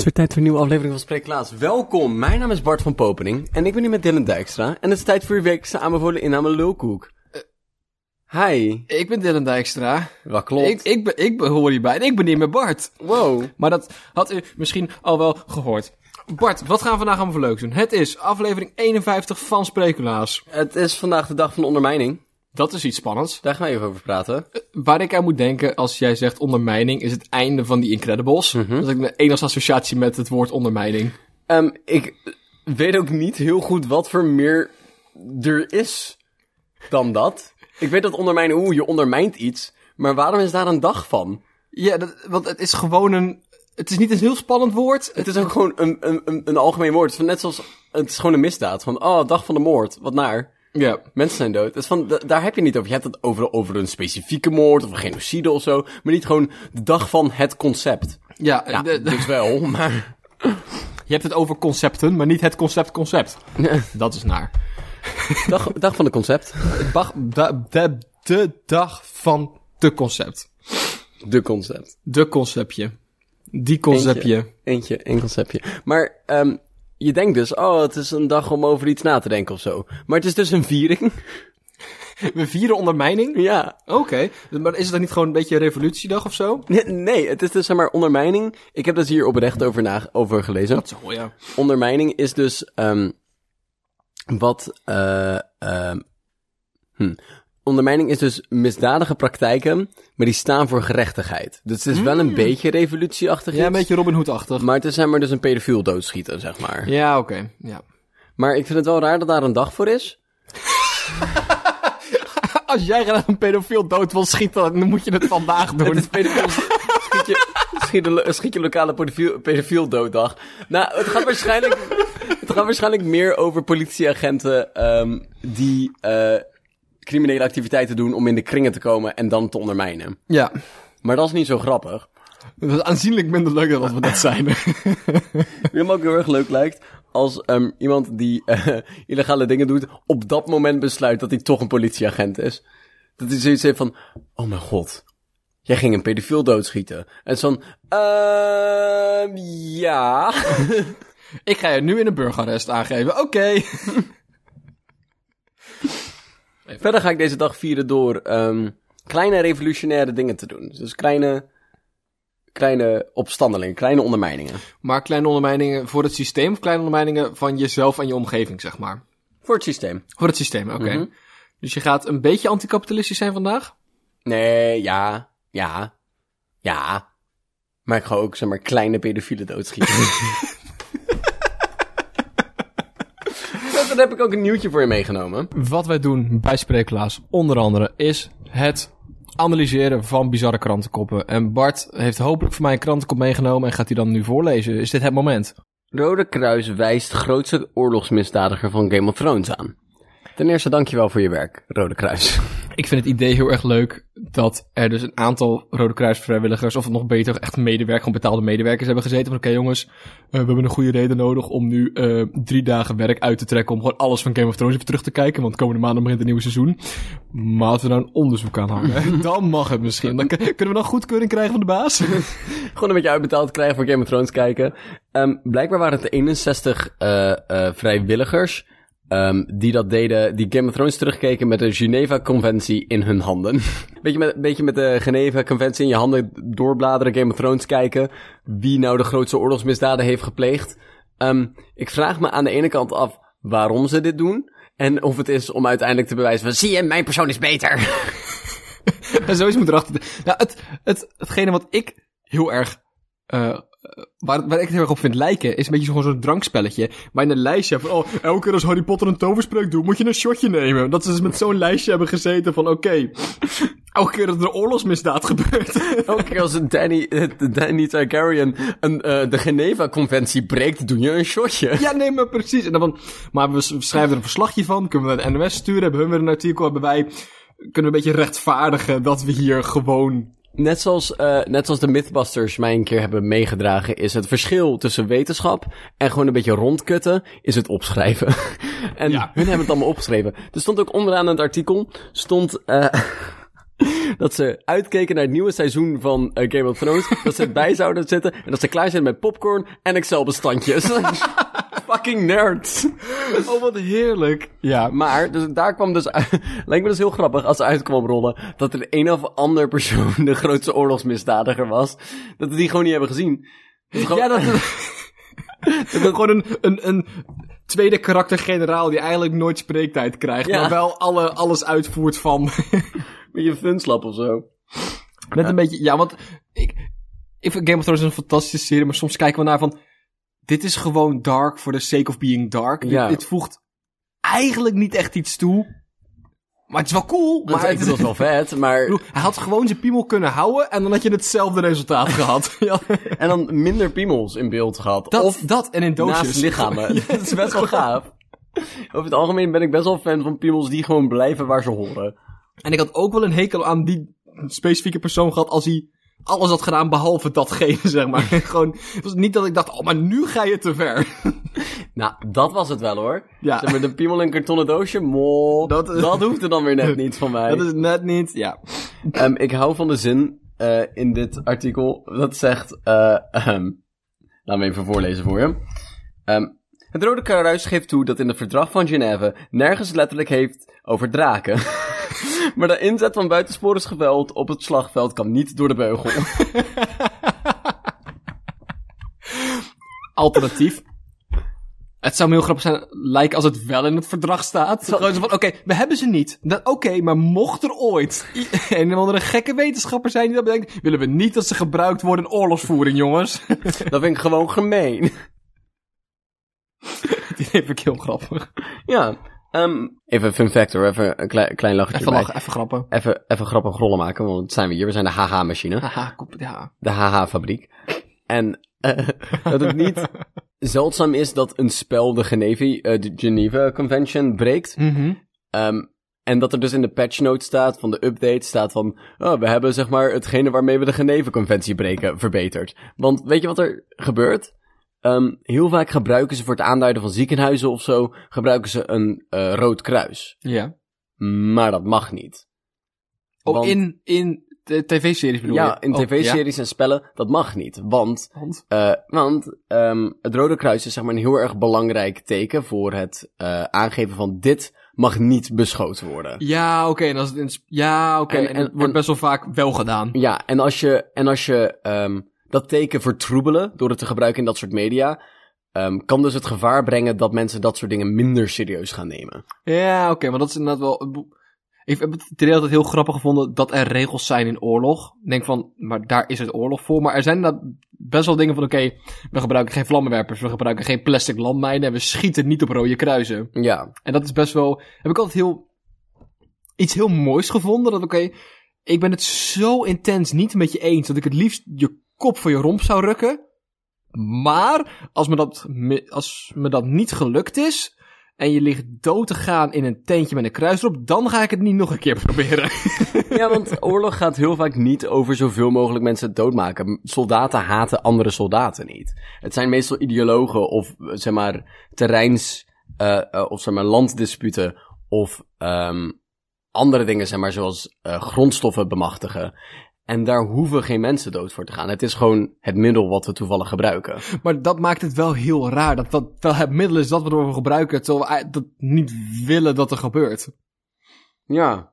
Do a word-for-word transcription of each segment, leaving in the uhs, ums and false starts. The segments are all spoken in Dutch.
Het is weer tijd voor een nieuwe aflevering van Spreeklaas. Welkom, mijn naam is Bart van Popening en ik ben hier met Dylan Dijkstra. En het is tijd voor je weekse aanbevolen inname Lulkoek. Uh, Hi. Ik ben Dylan Dijkstra. Wat klopt. Ik, ik, be, ik hoor hierbij en ik ben hier met Bart. Wow. Maar dat had u misschien al wel gehoord. Bart, wat gaan we vandaag allemaal voor leuk doen? Het is aflevering eenenvijftig van Spreeklaas. Het is vandaag de dag van de ondermijning. Dat is iets spannends. Daar gaan we even over praten. Uh, waar ik aan moet denken als jij zegt ondermijning is het einde van die Incredibles. Mm-hmm. Dat is een enige associatie met het woord ondermijning. Um, ik weet ook niet heel goed wat voor meer er is dan dat. Ik weet dat ondermijnen, oeh, je ondermijnt iets. Maar waarom is daar een dag van? Ja, dat, want het is gewoon een... Het is niet een heel spannend woord. Het is ook gewoon een, een, een, een algemeen woord. Het is net zoals... Het is gewoon een misdaad. Van, oh, dag van de moord. Wat naar... Ja, mensen zijn dood. Dus van, d- daar heb je niet over. Je hebt het over, over een specifieke moord of een genocide of zo. Maar niet gewoon de dag van het concept. Ja, ja de, de... dus wel, maar... Je hebt het over concepten, maar niet het concept concept. Dat is naar. Dag, dag van de concept. Bach, da, de, de dag van de concept. De concept. De conceptje. Die conceptje. Eentje, eentje één conceptje. Maar... Um, Je denkt dus, oh, het is een dag om over iets na te denken of zo. Maar het is dus een viering. We vieren ondermijning? Ja. Oké. Okay. Maar is het dan niet gewoon een beetje een revolutiedag of zo? Nee, nee, het is dus zeg maar ondermijning. Ik heb dus hier oprecht over, na- over gelezen. Dat zo, ja. Ondermijning is dus um, wat... Uh, uh, hm. Ondermijning is dus misdadige praktijken, maar die staan voor gerechtigheid. Dus het is mm. wel een beetje revolutieachtig. Ja, een beetje Robin Hood-achtig. Maar het is maar dus een pedofiel doodschieten, zeg maar. Ja, oké. Okay. Ja. Maar ik vind het wel raar dat daar een dag voor is. Als jij graag een pedofiel dood wil schieten, dan moet je het vandaag doen. Het is pedofiel... schiet, je, schiet, je, schiet je lokale pedofiel, pedofiel dooddag. Nou, het gaat waarschijnlijk, het gaat waarschijnlijk meer over politieagenten um, die... Uh, criminele activiteiten doen om in de kringen te komen en dan te ondermijnen. Ja. Maar dat is niet zo grappig. Dat is aanzienlijk minder leuk dan wat we net zijn. Wie me ook heel erg leuk lijkt, als um, iemand die uh, illegale dingen doet, op dat moment besluit dat hij toch een politieagent is. Dat hij zoiets heeft van, oh mijn god, jij ging een pedofiel doodschieten. En het is van, ehm, uh, ja. Ik ga je nu in een burgerarrest aangeven, oké. Okay. Even. Verder ga ik deze dag vieren door um, kleine revolutionaire dingen te doen. Dus kleine, kleine opstandelingen, kleine ondermijningen. Maar kleine ondermijningen voor het systeem of kleine ondermijningen van jezelf en je omgeving, zeg maar? Voor het systeem. Voor het systeem, oké. Okay. Mm-hmm. Dus je gaat een beetje anticapitalistisch zijn vandaag? Nee, ja, ja, ja. Maar ik ga ook, zeg maar, kleine pedofielen doodschieten. Daar heb ik ook een nieuwtje voor je meegenomen. Wat wij doen bij Spreeklaas, onder andere, is het analyseren van bizarre krantenkoppen. En Bart heeft hopelijk voor mij een krantenkop meegenomen en gaat die dan nu voorlezen. Is dit het moment? Rode Kruis wijst grootste oorlogsmisdadiger van Game of Thrones aan. Ten eerste, dankjewel voor je werk, Rode Kruis. Ik vind het idee heel erg leuk dat er dus een aantal Rode Kruis vrijwilligers, of nog beter, echt medewerkers, gewoon betaalde medewerkers hebben gezeten. Van oké okay, jongens, uh, we hebben een goede reden nodig om nu uh, drie dagen werk uit te trekken om gewoon alles van Game of Thrones even terug te kijken, want komende maanden begint het nieuwe seizoen. Maar als we nou een onderzoek aan hangen, dan mag het misschien. Dan k- kunnen we dan goedkeuring krijgen van de baas? Gewoon een beetje uitbetaald krijgen voor Game of Thrones kijken. Um, blijkbaar waren het eenenzestig uh, uh, vrijwilligers... Um, die dat deden, die Game of Thrones terugkeken met de Genève-conventie in hun handen. beetje, met, beetje met de Genève-conventie in je handen doorbladeren, Game of Thrones kijken. Wie nou de grootste oorlogsmisdaden heeft gepleegd. Um, ik vraag me aan de ene kant af waarom ze dit doen. En of het is om uiteindelijk te bewijzen van, zie je, mijn persoon is beter. En zoiets moet erachter. Nou, het, het, hetgene wat ik heel erg... Uh, Waar, waar ik het heel erg op vind lijken, is een beetje zo'n, zo'n drankspelletje. Maar in een lijstje van, oh, elke keer als Harry Potter een toverspreuk doet, moet je een shotje nemen. Dat ze dus met zo'n lijstje hebben gezeten van, oké, okay, elke keer dat er een oorlogsmisdaad gebeurt. Elke keer als Danny, Danny Targaryen een, uh, de Genève-conventie breekt, doe je een shotje. Ja, nee, maar precies. En dan van, maar we schrijven er een verslagje van, kunnen we naar de N O S sturen, hebben hun weer een artikel, hebben wij, kunnen we een beetje rechtvaardigen dat we hier gewoon... Net zoals, uh, net zoals de Mythbusters mij een keer hebben meegedragen, is het verschil tussen wetenschap en gewoon een beetje rondkutten, is het opschrijven. En ja. Hun hebben het allemaal opgeschreven. Er stond ook onderaan het artikel, stond, uh, dat ze uitkeken naar het nieuwe seizoen van uh, Game of Thrones. Dat ze het bij zouden zetten. En dat ze klaar zijn met popcorn en Excel-bestandjes. Fucking nerds. Oh, wat heerlijk. Ja, maar dus, daar kwam dus... Lijkt me dus heel grappig als ze uitkwam rollen... dat er een of ander persoon de grootste oorlogsmisdadiger was. Dat we die gewoon niet hebben gezien. Dat gewoon... Ja, dat... dat gewoon een... een, een... tweede karakter generaal die eigenlijk nooit spreektijd krijgt, ja. Maar wel alle, alles uitvoert van... met je funslap of zo. Met ja. Een beetje... Ja, want ik, ik vind Game of Thrones een fantastische serie, maar soms kijken we naar van... Dit is gewoon dark for the sake of being dark. Ja. Dit, dit voegt eigenlijk niet echt iets toe. Maar het is wel cool. Maar het is wel vet, maar... Hij had gewoon zijn piemel kunnen houden... en dan had je hetzelfde resultaat gehad. Ja. En dan minder piemels in beeld gehad. Dat, of dat en in doosjes. Naast lichamen. Ja, dat is best wel gaaf. Over het algemeen ben ik best wel fan van piemels... die gewoon blijven waar ze horen. En ik had ook wel een hekel aan die specifieke persoon gehad... als hij alles had gedaan behalve datgene, zeg maar. Gewoon, het was niet dat ik dacht... oh, maar nu ga je te ver. Nou, dat was het wel, hoor. Ja. Zeg maar, de piemel in een kartonnen doosje, mol. Dat, is... dat hoeft er dan weer net niet van mij. Dat is net niet, ja. Um, ik hou van de zin uh, in dit artikel. Dat zegt... Uh, um, laat me even voorlezen voor je. Um, het Rode Kruis geeft toe dat in het verdrag van Genève... nergens letterlijk heeft over draken. Maar de inzet van buitensporigs geweld op het slagveld... kan niet door de beugel. Alternatief. Het zou me heel grappig zijn, lijkt als het wel in het verdrag staat. Zal... Gewoon zo van, oké, okay, we hebben ze niet. Oké, okay, maar mocht er ooit een of andere gekke wetenschapper zijn die dat bedenkt... willen we niet dat ze gebruikt worden in oorlogsvoering, jongens. Dat vind ik gewoon gemeen. Die vind ik heel grappig. Ja, um, even fun fact hoor, even een klein, klein lachje. Even lachen, even grappen. Even, even grappig rollen maken, want dat zijn we hier. We zijn de H H-machine. H H, ja. De H H-fabriek. En uh, dat het niet... zeldzaam is dat een spel de Genève-conventie uh, breekt. Mm-hmm. Um, en dat er dus in de patchnote staat van de update staat van... Oh, we hebben zeg maar hetgene waarmee we de Genève-conventie breken verbeterd. Want weet je wat er gebeurt? Um, heel vaak gebruiken ze voor het aanduiden van ziekenhuizen of zo... gebruiken ze een uh, rood kruis. Ja. Maar dat mag niet. Oh, want... in... in... De tv-series bedoel je? Ja, in oh, tv-series ja. En spellen, dat mag niet. Want, uh, want um, het Rode Kruis is zeg maar een heel erg belangrijk teken voor het uh, aangeven van dit mag niet beschoten worden. Ja, oké. Okay, en, als het in, ja, okay, en, en, en het wordt en, best wel vaak wel gedaan. Ja, en als je, en als je um, dat teken vertroebelen door het te gebruiken in dat soort media... Um, kan dus het gevaar brengen dat mensen dat soort dingen minder serieus gaan nemen. Ja, oké. Okay, maar dat is inderdaad wel... Ik heb het idee altijd heel grappig gevonden dat er regels zijn in oorlog. Ik denk van, maar daar is het oorlog voor. Maar er zijn inderdaad best wel dingen van, oké, okay, we gebruiken geen vlammenwerpers, we gebruiken geen plastic landmijnen en we schieten niet op rode kruisen. Ja. En dat is best wel, heb ik altijd heel, iets heel moois gevonden. Dat oké, okay, ik ben het zo intens niet met je eens dat ik het liefst je kop voor je romp zou rukken. Maar als me dat, als me dat niet gelukt is... en je ligt dood te gaan in een tentje met een kruis erop... dan ga ik het niet nog een keer proberen. Ja, want oorlog gaat heel vaak niet over zoveel mogelijk mensen doodmaken. Soldaten haten andere soldaten niet. Het zijn meestal ideologen of, zeg maar, terreins... Uh, uh, of, zeg maar, landdisputen... of um, andere dingen, zeg maar, zoals uh, grondstoffen bemachtigen... En daar hoeven geen mensen dood voor te gaan. Het is gewoon het middel wat we toevallig gebruiken. Maar dat maakt het wel heel raar. Dat dat wel het middel is dat we door gebruiken. Terwijl we dat niet willen dat er gebeurt. Ja.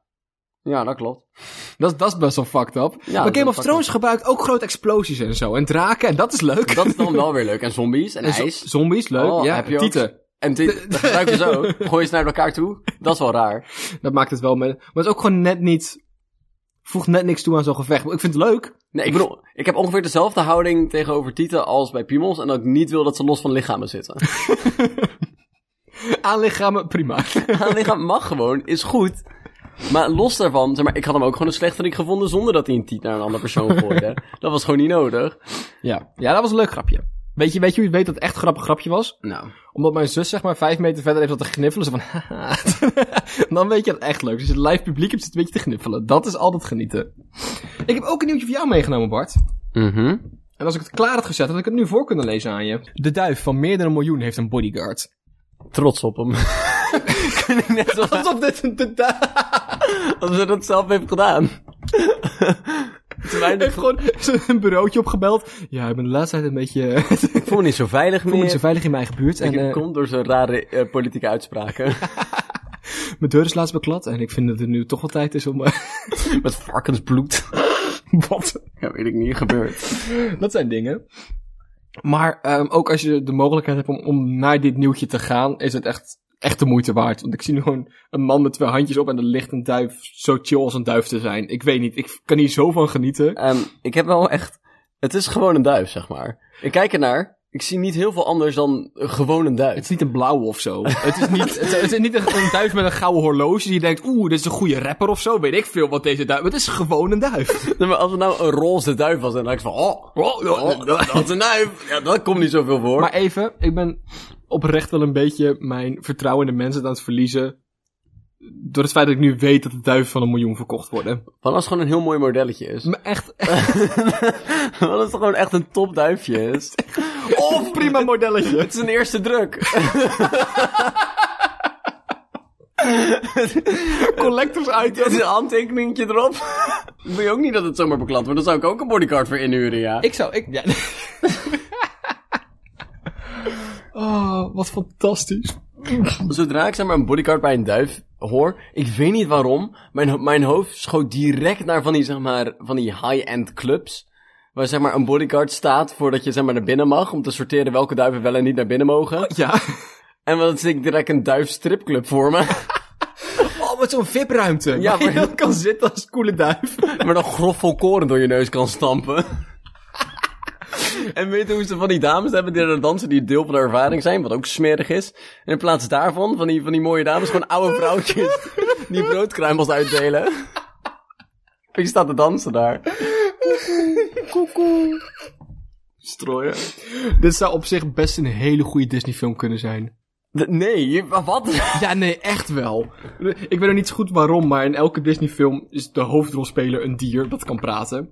Ja, dat klopt. Dat, dat is best wel fucked up. Ja, maar Game of Thrones gebruikt ook grote explosies en zo. En draken. En dat is leuk. Dat is dan wel weer leuk. En zombies. En, en ijs. Zo- zombies, leuk. Oh, ja, heb je tieten. Ook... En dit, dat gebruiken ze ook. Gooi ze naar elkaar toe. Dat is wel raar. Dat maakt het wel... Mee. Maar het is ook gewoon net niet... voegt net niks toe aan zo'n gevecht. Maar ik vind het leuk. Nee, ik bedoel, ik heb ongeveer dezelfde houding tegenover tieten als bij piemels... en dat ik niet wil dat ze los van lichamen zitten. Aan lichamen, prima. Aan lichamen mag gewoon, is goed. Maar los daarvan, zeg maar, ik had hem ook gewoon een slechterik gevonden... zonder dat hij een tiet naar een andere persoon gooide. Dat was gewoon niet nodig. Ja, ja, dat was een leuk grapje. Weet je, weet je hoe je weet dat het echt een grappig grapje was? Nou. Omdat mijn zus, zeg maar, vijf meter verder heeft dat te gniffelen. Ze van, haha. Dan weet je dat echt leuk. Dus je live publiek hebt, zit een beetje te gniffelen. Dat is altijd genieten. Ik heb ook een nieuwtje voor jou meegenomen, Bart. Mhm. En als ik het klaar had gezet, had ik het nu voor kunnen lezen aan je. De duif van meer dan een miljoen heeft een bodyguard. Trots op hem. Alsof dit een... Alsof ze dat zelf heeft gedaan. Ik heb gewoon een bureautje opgebeld. Ja, ik ben de laatste tijd een beetje... ik voel me niet zo veilig meer. Ik voel me niet zo veilig in mijn eigen buurt. En, en, uh... komt door zo'n rare uh, politieke uitspraken. Mijn deur is laatst beklad en ik vind dat het nu toch wel tijd is om... Uh... met varkensbloed. Wat? Ja, weet ik niet, gebeurt. Dat zijn dingen. Maar um, ook als je de mogelijkheid hebt om, om naar dit nieuwtje te gaan, is het echt... echt de moeite waard. Want ik zie nu gewoon een man met twee handjes op en er ligt een duif zo chill als een duif te zijn. Ik weet niet. Ik kan hier zo van genieten. Um, ik heb wel echt... Het is gewoon een duif, zeg maar. Ik kijk ernaar. Ik zie niet heel veel anders dan gewoon een duif. Het is niet een blauwe of zo. het is niet, het, het is niet een, een duif met een gouden horloge die denkt, oeh, dit is een goede rapper of zo. Weet ik veel wat deze duif... Het is gewoon een duif. Nee, maar als het nou een roze duif was en dan dacht ik van, oh, oh, oh dat is een duif. Ja, dat komt niet zoveel voor. Maar even, ik ben... oprecht wel een beetje mijn vertrouwen in de mensen aan het verliezen. Door het feit dat ik nu weet dat de duiven van een miljoen verkocht worden. Wat als het gewoon een heel mooi modelletje is. Maar echt. Wat als het gewoon echt een topduifje is. Of prima modelletje. Het is een eerste druk. Collectors item. Er is een handtekeningetje erop. Ik wil je ook niet dat het zomaar beklant wordt. Dan zou ik ook een bodycard voor inhuren, ja. Ik zou, ik... Ja. Oh, wat fantastisch. Zodra ik zeg maar een bodycard bij een duif hoor, ik weet niet waarom, mijn, mijn hoofd schoot direct naar van die, zeg maar, van die high-end clubs, waar zeg maar een bodycard staat voordat je zeg maar naar binnen mag, om te sorteren welke duiven wel en niet naar binnen mogen. Oh, ja. En dan zie ik direct een duifstripclub voor me. Oh, met zo'n V I P-ruimte. Ja, waar, waar je dan kan zitten als coole duif. Maar dan grof vol koren door je neus kan stampen. En weet je hoe ze van die dames hebben die er dansen die deel van de ervaring zijn, wat ook smerig is. En in plaats daarvan, van die, van die mooie dames, gewoon oude vrouwtjes die broodkruimels uitdelen. Ik sta te dansen daar. Koekoe. Strooien. Dit zou op zich best een hele goede Disney film kunnen zijn. De, nee, wat? Ja, nee, echt wel. Ik weet nog niet zo goed waarom, maar in elke Disney film is de hoofdrolspeler een dier dat kan praten.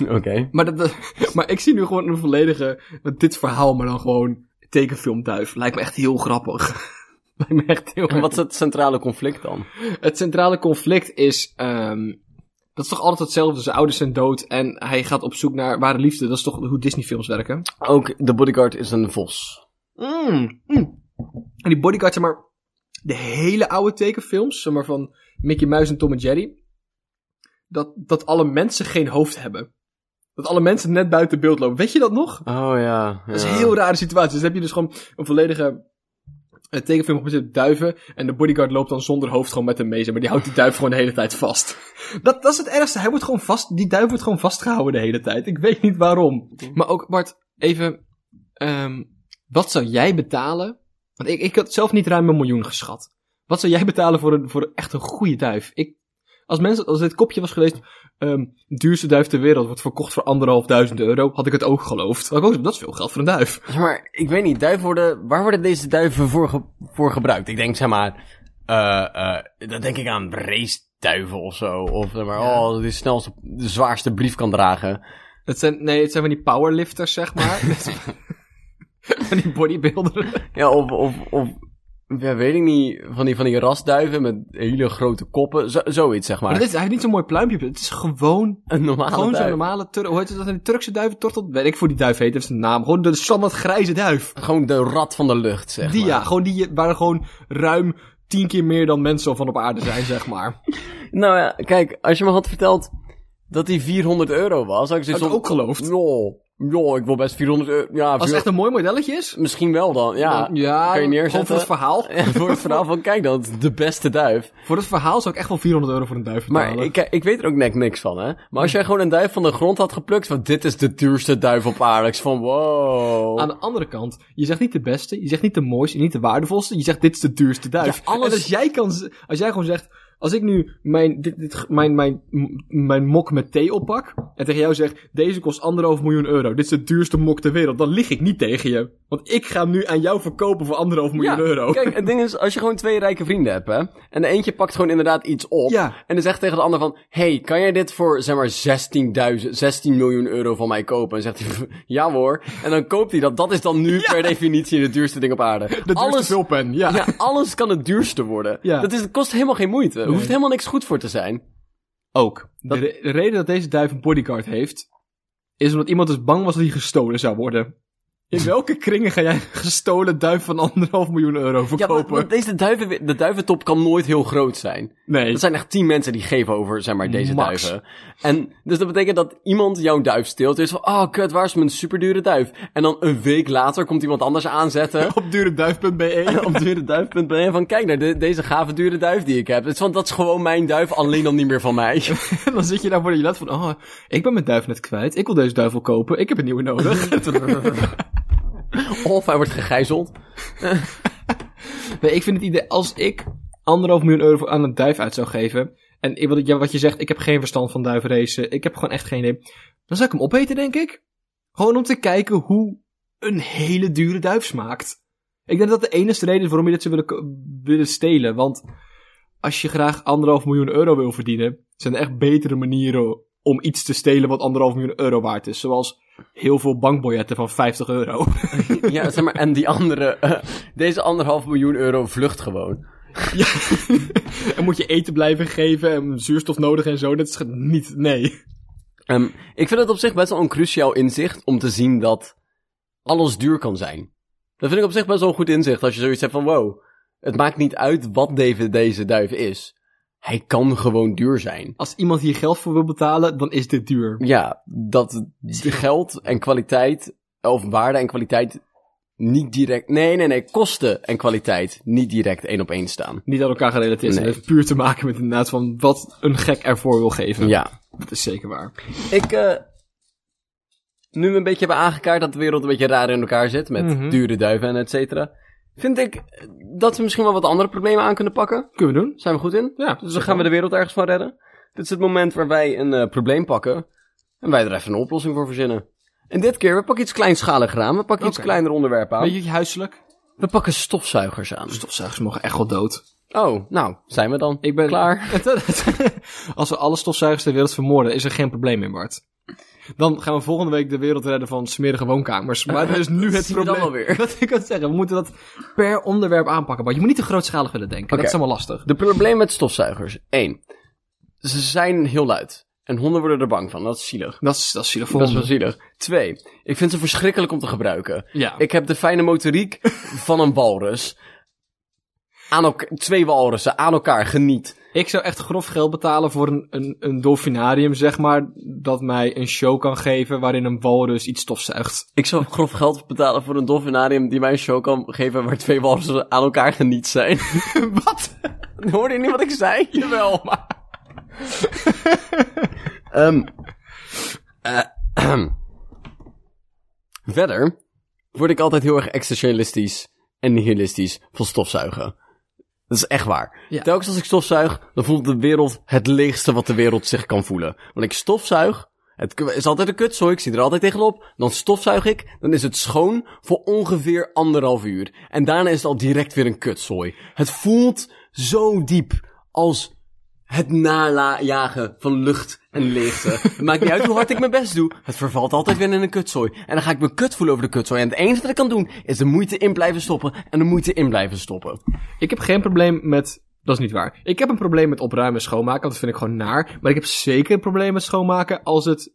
Oké. Okay. Maar, maar ik zie nu gewoon een volledige... dit verhaal, maar dan gewoon... tekenfilmduif. Lijkt me echt heel grappig. Lijkt me echt heel... En wat is het centrale conflict dan? Het centrale conflict is... Um, dat is toch altijd hetzelfde. Zijn ouders zijn dood en hij gaat op zoek naar ware liefde. Dat is toch hoe Disney-films werken? Ook de bodyguard is een vos. Mm, mm. En die bodyguard, zeg maar... de hele oude tekenfilms... zeg maar van Mickey Mouse en Tom en Jerry... Dat, dat alle mensen geen hoofd hebben. Dat alle mensen net buiten beeld lopen. Weet je dat nog? Oh ja. ja. Dat is een heel rare situatie. Dus dan heb je dus gewoon een volledige uh, tekenfilm op duiven. En de bodyguard loopt dan zonder hoofd gewoon met hem mee. Maar die houdt die duif gewoon de hele tijd vast. Dat, dat is het ergste. Hij wordt gewoon vast, die duif wordt gewoon vastgehouden de hele tijd. Ik weet niet waarom. Maar ook Bart, even. Um, wat zou jij betalen? Want ik, ik had zelf niet ruim een miljoen geschat. Wat zou jij betalen voor, een, voor echt een goede duif? Ik... Als, mensen, als dit kopje was geweest, um, duurste duif ter wereld wordt verkocht voor anderhalfduizend euro, had ik het ook geloofd. Maar ook, dat is veel geld voor een duif. Ja, maar ik weet niet, duif worden, waar worden deze duiven voor, ge, voor gebruikt? Ik denk, zeg maar, uh, uh, dan denk ik aan raceduiven of zo. Of, zeg maar, ja. Oh, die snelste, de zwaarste brief kan dragen. Het zijn, nee, het zijn van die powerlifters, zeg maar. Van die bodybuilders. Ja, of... of, of ja, weet ik niet, van die, van die rasduiven met hele grote koppen, zo, zoiets zeg maar. Maar dit is eigenlijk niet zo'n mooi pluimpje, het is gewoon een normale gewoon duif. Zo'n normale, Tur- hoe heet het, dat die Turkse duiven, tortel, weet ik voor die duif heet, dat is de naam, gewoon de standaard grijze duif. Gewoon de rat van de lucht, zeg die, maar. Die ja, gewoon die, waar gewoon ruim tien keer meer dan mensen van op aarde zijn, zeg maar. Nou ja, kijk, als je me had verteld dat die vierhonderd euro was, had ik zoiets had ik ook om... geloofd. No. Ja, ik wil best vierhonderd euro. Ja, als het echt een mooi modelletje is? Misschien wel dan, ja. Ja, kan je neerzetten. Voor het verhaal. Ja, voor het verhaal van, kijk dan, de beste duif. Voor het verhaal zou ik echt wel vierhonderd euro voor een duif betalen. Maar ik, ik weet er ook net niks van, hè. Maar als jij gewoon een duif van de grond had geplukt, want dit is de duurste duif op aarde. Van, wow. Aan de andere kant, je zegt niet de beste, je zegt niet de mooiste, niet de waardevolste. Je zegt, dit is de duurste duif. Ja, alles... En als jij kan, als jij gewoon zegt... Als ik nu mijn, dit, dit, mijn, mijn, mijn mok met thee oppak en tegen jou zeg, deze kost anderhalf miljoen euro, dit is de duurste mok ter wereld, dan lig ik niet tegen je. Want ik ga hem nu aan jou verkopen voor anderhalf miljoen ja, euro. Kijk, het ding is, als je gewoon twee rijke vrienden hebt, hè, en de eentje pakt gewoon inderdaad iets op, ja. En dan zegt tegen de ander van, hey, kan jij dit voor, zeg maar, zestien miljoen euro van mij kopen? En zegt hij, ja hoor. En dan koopt hij dat, dat is dan nu ja. per definitie de duurste ding op aarde. De duurste vulpen, ja. ja. Alles kan het duurste worden. Ja. Dat is, het kost helemaal geen moeite. Er hoeft helemaal niks goed voor te zijn. ook. Dat... De, re- de reden dat deze duif een bodyguard heeft, is omdat iemand dus bang was dat hij gestolen zou worden. In welke kringen ga jij een gestolen duif van anderhalf miljoen euro verkopen? Ja, maar, maar deze duiven, de duiventop kan nooit heel groot zijn. Nee. Dat zijn echt tien mensen die geven over, zeg maar, deze Max. duiven. En dus dat betekent dat iemand jouw duif steelt. Dus van, oh, kut, waar is mijn superdure duif? En dan een week later komt iemand anders aanzetten. Op dureduif punt b e. Op dureduif punt b e van, kijk naar de, deze gave dure duif die ik heb. Dus van, dat is gewoon mijn duif, alleen dan niet meer van mij. Dan zit je daar voor je laat van, oh, ik ben mijn duif net kwijt. Ik wil deze duif wel kopen. Ik heb een nieuwe nodig. Of hij wordt gegijzeld. Nee, ik vind het idee, als ik anderhalf miljoen euro aan een duif uit zou geven. En wat, ja, wat je zegt, ik heb geen verstand van duivenracen. Ik heb gewoon echt geen idee. Dan zou ik hem opeten, denk ik. Gewoon om te kijken hoe een hele dure duif smaakt. Ik denk dat dat de enige reden is waarom je dit zou willen, willen stelen. Want als je graag anderhalf miljoen euro wil verdienen, zijn er echt betere manieren om iets te stelen wat anderhalf miljoen euro waard is. Zoals heel veel bankbiljetten van vijftig euro. Ja, zeg maar, en die andere... Uh, deze anderhalf miljoen euro vlucht gewoon. Ja, en moet je eten blijven geven en zuurstof nodig en zo. Dat is niet, nee. Um, ik vind het op zich best wel een cruciaal inzicht om te zien dat alles duur kan zijn. Dat vind ik op zich best wel een goed inzicht. Als je zoiets hebt van, wow, het maakt niet uit wat deze, deze duif is. Hij kan gewoon duur zijn. Als iemand hier geld voor wil betalen, dan is dit duur. Ja, dat geld en kwaliteit, of waarde en kwaliteit, niet direct... Nee, nee, nee, kosten en kwaliteit niet direct één op één staan. Niet aan elkaar gerelateerd zijn. Nee. Het heeft puur te maken met inderdaad van wat een gek ervoor wil geven. Ja. Dat is zeker waar. Ik, uh, nu we een beetje hebben aangekaart dat de wereld een beetje raar in elkaar zit, met mm-hmm. dure duiven en et cetera, vind ik dat we misschien wel wat andere problemen aan kunnen pakken. Kunnen we doen. Zijn we goed in? Ja. Dus dan gaan we de wereld ergens van redden. Dit is het moment waar wij een uh, probleem pakken. En wij er even een oplossing voor verzinnen. En dit keer, we pakken iets kleinschaliger aan. We pakken okay. iets kleiner onderwerpen aan. Weet je, huiselijk? We pakken stofzuigers aan. Stofzuigers mogen echt wel dood. Oh, nou, zijn we dan. Ik ben klaar. Als we alle stofzuigers ter wereld vermoorden, is er geen probleem meer, Bart. Dan gaan we volgende week de wereld redden van smerige woonkamers. Maar dat is nu het probleem. Dan alweer. Dat ik kan zeggen, we moeten dat per onderwerp aanpakken. Maar je moet niet te grootschalig willen denken. Okay. Dat is allemaal lastig. De probleem met stofzuigers. Eén. Ze zijn heel luid. En honden worden er bang van. Dat is zielig. Dat is, dat is zielig voor honden. Dat is wel zielig. Twee. Ik vind ze verschrikkelijk om te gebruiken. Ja. Ik heb de fijne motoriek van een walrus. Aan elka- twee walrussen aan elkaar geniet. Ik zou echt grof geld betalen voor een, een, een dolfinarium, zeg maar, dat mij een show kan geven waarin een walrus iets stofzuigt. Ik zou grof geld betalen voor een dolfinarium die mij een show kan geven waar twee walrussen aan elkaar geniet zijn. Wat? Hoorde je niet wat ik zei? Jawel, maar... um, uh, Verder word ik altijd heel erg existentialistisch en nihilistisch van stofzuigen. Dat is echt waar. Ja. Telkens als ik stofzuig, dan voelt de wereld het leegste wat de wereld zich kan voelen. Want ik stofzuig, het is altijd een kutzooi, ik zie er altijd tegenop. Dan stofzuig ik, dan is het schoon voor ongeveer anderhalf uur. En daarna is het al direct weer een kutzooi. Het voelt zo diep als het najagen van lucht en leegte. Het maakt niet uit hoe hard ik mijn best doe. Het vervalt altijd weer in een kutzooi. En dan ga ik me kut voelen over de kutzooi. En het enige dat ik kan doen, is de moeite in blijven stoppen. En de moeite in blijven stoppen. Ik heb geen probleem met... Dat is niet waar. Ik heb een probleem met opruimen en schoonmaken. Want dat vind ik gewoon naar. Maar ik heb zeker een probleem met schoonmaken als het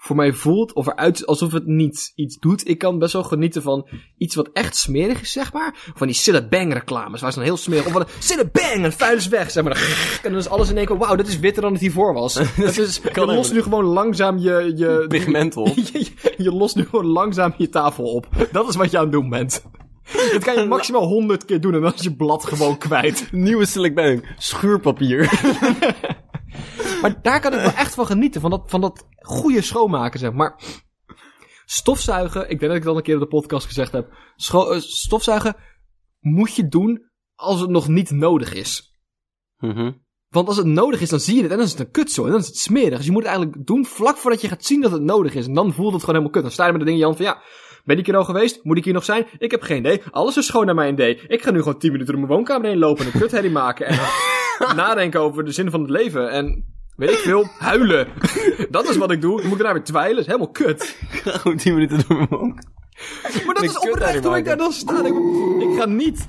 voor mij voelt of eruit alsof het niet iets doet. Ik kan best wel genieten van iets wat echt smerig is, zeg maar. Van die Cillit Bang reclames, waar ze dan heel smerig... Of van een Cillit Bang, een vuil is weg, zeg maar. En dan is alles in één keer... Wauw, dat is witter dan het hiervoor was. Dat is, je lost nu gewoon langzaam je... je pigment op. Je, je, je lost nu gewoon langzaam je tafel op. Dat is wat je aan het doen bent. Dat kan je maximaal honderd keer doen en dan is je blad gewoon kwijt. Nieuwe Cillit Bang, schuurpapier. Maar daar kan ik wel echt van genieten, van dat, van dat goede schoonmaken, zeg maar. Stofzuigen, ik denk dat ik dat al een keer op de podcast gezegd heb. Scho- uh, stofzuigen moet je doen als het nog niet nodig is. Mm-hmm. Want als het nodig is, dan zie je het en dan is het een kutzooi en dan is het smerig. Dus je moet het eigenlijk doen vlak voordat je gaat zien dat het nodig is. En dan voelt het gewoon helemaal kut. Dan sta je met de dingen in je hand van ja, ben ik hier al geweest? Moet ik hier nog zijn? Ik heb geen idee. Alles is schoon naar mijn idee. Ik ga nu gewoon tien minuten door mijn woonkamer heen lopen en een kutherrie maken. En nadenken over de zin van het leven en... Weet ik veel, huilen. Dat is wat ik doe. Dan moet ik daarna weer twijlen. Dat is helemaal kut. Ik ga gewoon tien minuten door mijn mond. Maar dat is oprecht hoe ik daar dan sta. Ik, ik ga niet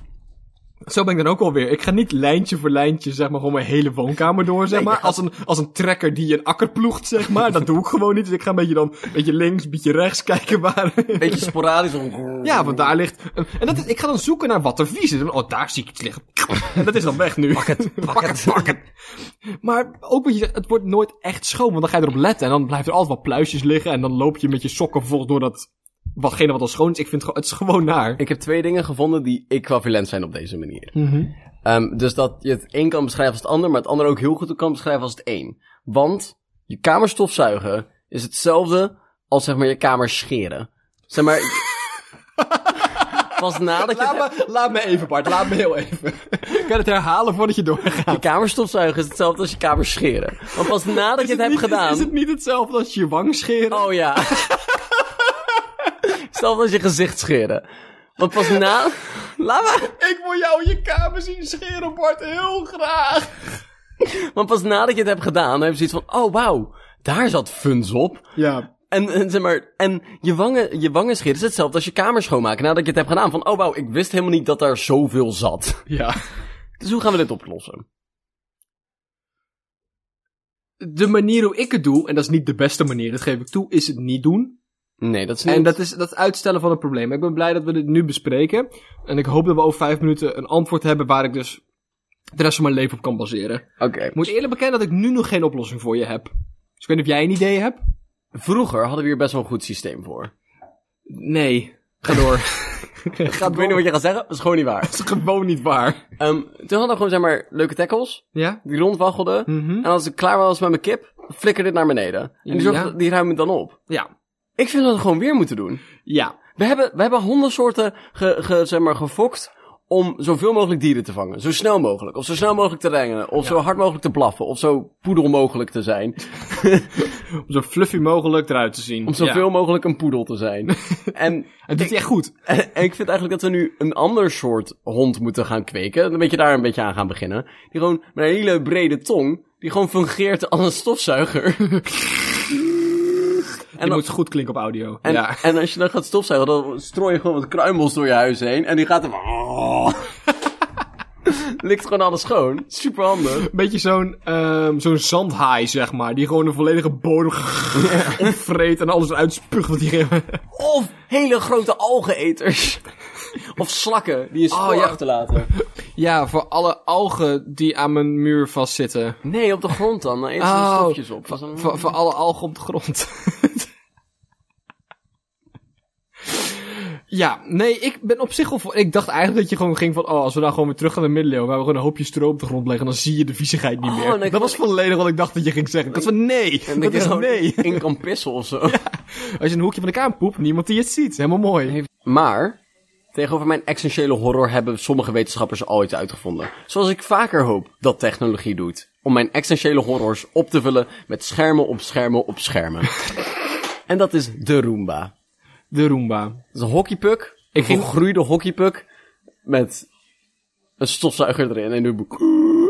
Zo ben ik dan ook alweer. Ik ga niet lijntje voor lijntje, zeg maar, gewoon mijn hele woonkamer door, zeg maar. Nee, ja. Als een, als een trekker die een akker ploegt, zeg maar. Dat doe ik gewoon niet. Dus ik ga een beetje dan, een beetje links, een beetje rechts kijken waar. Een beetje sporadisch. Ja, want daar ligt... En dat is, ik ga dan zoeken naar wat er vies is. Oh, daar zie ik iets liggen. En dat is dan weg nu. Pak het, pak het, pak het. Maar ook wat je zegt, het wordt nooit echt schoon. Want dan ga je erop letten en dan blijft er altijd wat pluisjes liggen. En dan loop je met je sokken vol door dat... Watgene wat al schoon is, ik vind het, het is gewoon naar. Ik heb twee dingen gevonden die equivalent zijn op deze manier. Mm-hmm. Um, dus dat je het een kan beschrijven als het ander, maar het ander ook heel goed kan beschrijven als het een. Want je kamer stofzuigen is hetzelfde als, zeg maar, je kamer scheren. Zeg maar... Pas nadat je... Laat me, laat me even, Bart. Laat me heel even. Ik kan het herhalen voordat je doorgaat. Je kamer stofzuigen is hetzelfde als je kamer scheren. Want pas nadat je het, het hebt niet, gedaan... Is het niet hetzelfde als je wang scheren? Oh ja. Stel dat je gezicht scheren. Want pas na... Laat maar. Ik wil jou je kamer zien scheren, Bart. Heel graag. Want pas nadat je het hebt gedaan, dan heb je zoiets van... Oh, wauw. Daar zat funs op. Ja. En, en, zeg maar, en je wangen, je wangen scheren is hetzelfde als je kamer schoonmaken. Nadat je het hebt gedaan van... Oh, wauw. Ik wist helemaal niet dat daar zoveel zat. Ja. Dus hoe gaan we dit oplossen? De manier hoe ik het doe... En dat is niet de beste manier, dat geef ik toe... Is het niet doen. Nee, dat is niet... En dat is dat uitstellen van het probleem. Ik ben blij dat we dit nu bespreken. En ik hoop dat we over vijf minuten een antwoord hebben waar ik dus de rest van mijn leven op kan baseren. Oké. Okay. Ik moet eerlijk bekennen dat ik nu nog geen oplossing voor je heb. Dus ik weet niet of jij een idee hebt. Vroeger hadden we hier best wel een goed systeem voor. Nee. Ga door. Ga door. Ik weet niet wat je gaat zeggen. Dat is gewoon niet waar. Dat is gewoon niet waar. Um, toen hadden we gewoon, zeg maar, leuke tackles. Ja. Die rondwaggelden. Mm-hmm. En als ik klaar was met mijn kip, flikker dit naar beneden. En die, zorgde, ja. die ruim het dan op. Ja. Ik vind dat we gewoon weer moeten doen. Ja. We hebben, we hebben honderd soorten ge, ge, zeg maar, gefokt om zoveel mogelijk dieren te vangen. Zo snel mogelijk. Of zo snel mogelijk te rennen. Of ja. zo hard mogelijk te blaffen. Of zo poedel mogelijk te zijn. Om zo fluffy mogelijk eruit te zien. Om zoveel ja. mogelijk een poedel te zijn. En dat doet hij echt goed. En, en ik vind eigenlijk dat we nu een ander soort hond moeten gaan kweken. Een beetje daar een beetje aan gaan beginnen. Die gewoon met een hele brede tong. Die gewoon fungeert als een stofzuiger. En je dan, moet goed klinken op audio. En, ja. en als je dan gaat stofzuigen, dan strooi je gewoon wat kruimels door je huis heen. En die gaat er... Oh, likt gewoon alles schoon. Super handig. Beetje zo'n um, zo'n zandhaai, zeg maar. Die gewoon een volledige bodem ja. opvreet en alles eruit spuugt. Die... Of hele grote algeneters. Of slakken die je spoor oh, ja. achterlaten. Ja, voor alle algen die aan mijn muur vastzitten. Nee, op de grond dan. Dan eet ze oh, de stofjes op. Voor, een... voor, voor alle algen op de grond. Ja, nee, ik ben op zich al voor... Ik dacht eigenlijk dat je gewoon ging van... Oh, als we nou gewoon weer terug gaan naar de middeleeuwen... waar we gewoon een hoopje stroop op de grond leggen... dan zie je de viezigheid niet oh, meer. Nee, dat was volledig wat ik dacht dat je ging zeggen. Dat van nee, en dat is nee. In kan pissen of zo. Ja, als je een hoekje van de kamer poept... niemand die het ziet. Helemaal mooi. Maar... Tegenover mijn existentiële horror hebben sommige wetenschappers al iets uitgevonden. Zoals ik vaker hoop dat technologie doet. Om mijn existentiële horrors op te vullen met schermen op schermen op schermen. En dat is de Roomba. De Roomba. Dat is een hockeypuk. Ik ging... groeide hockeypuk met een stofzuiger erin. En, nu...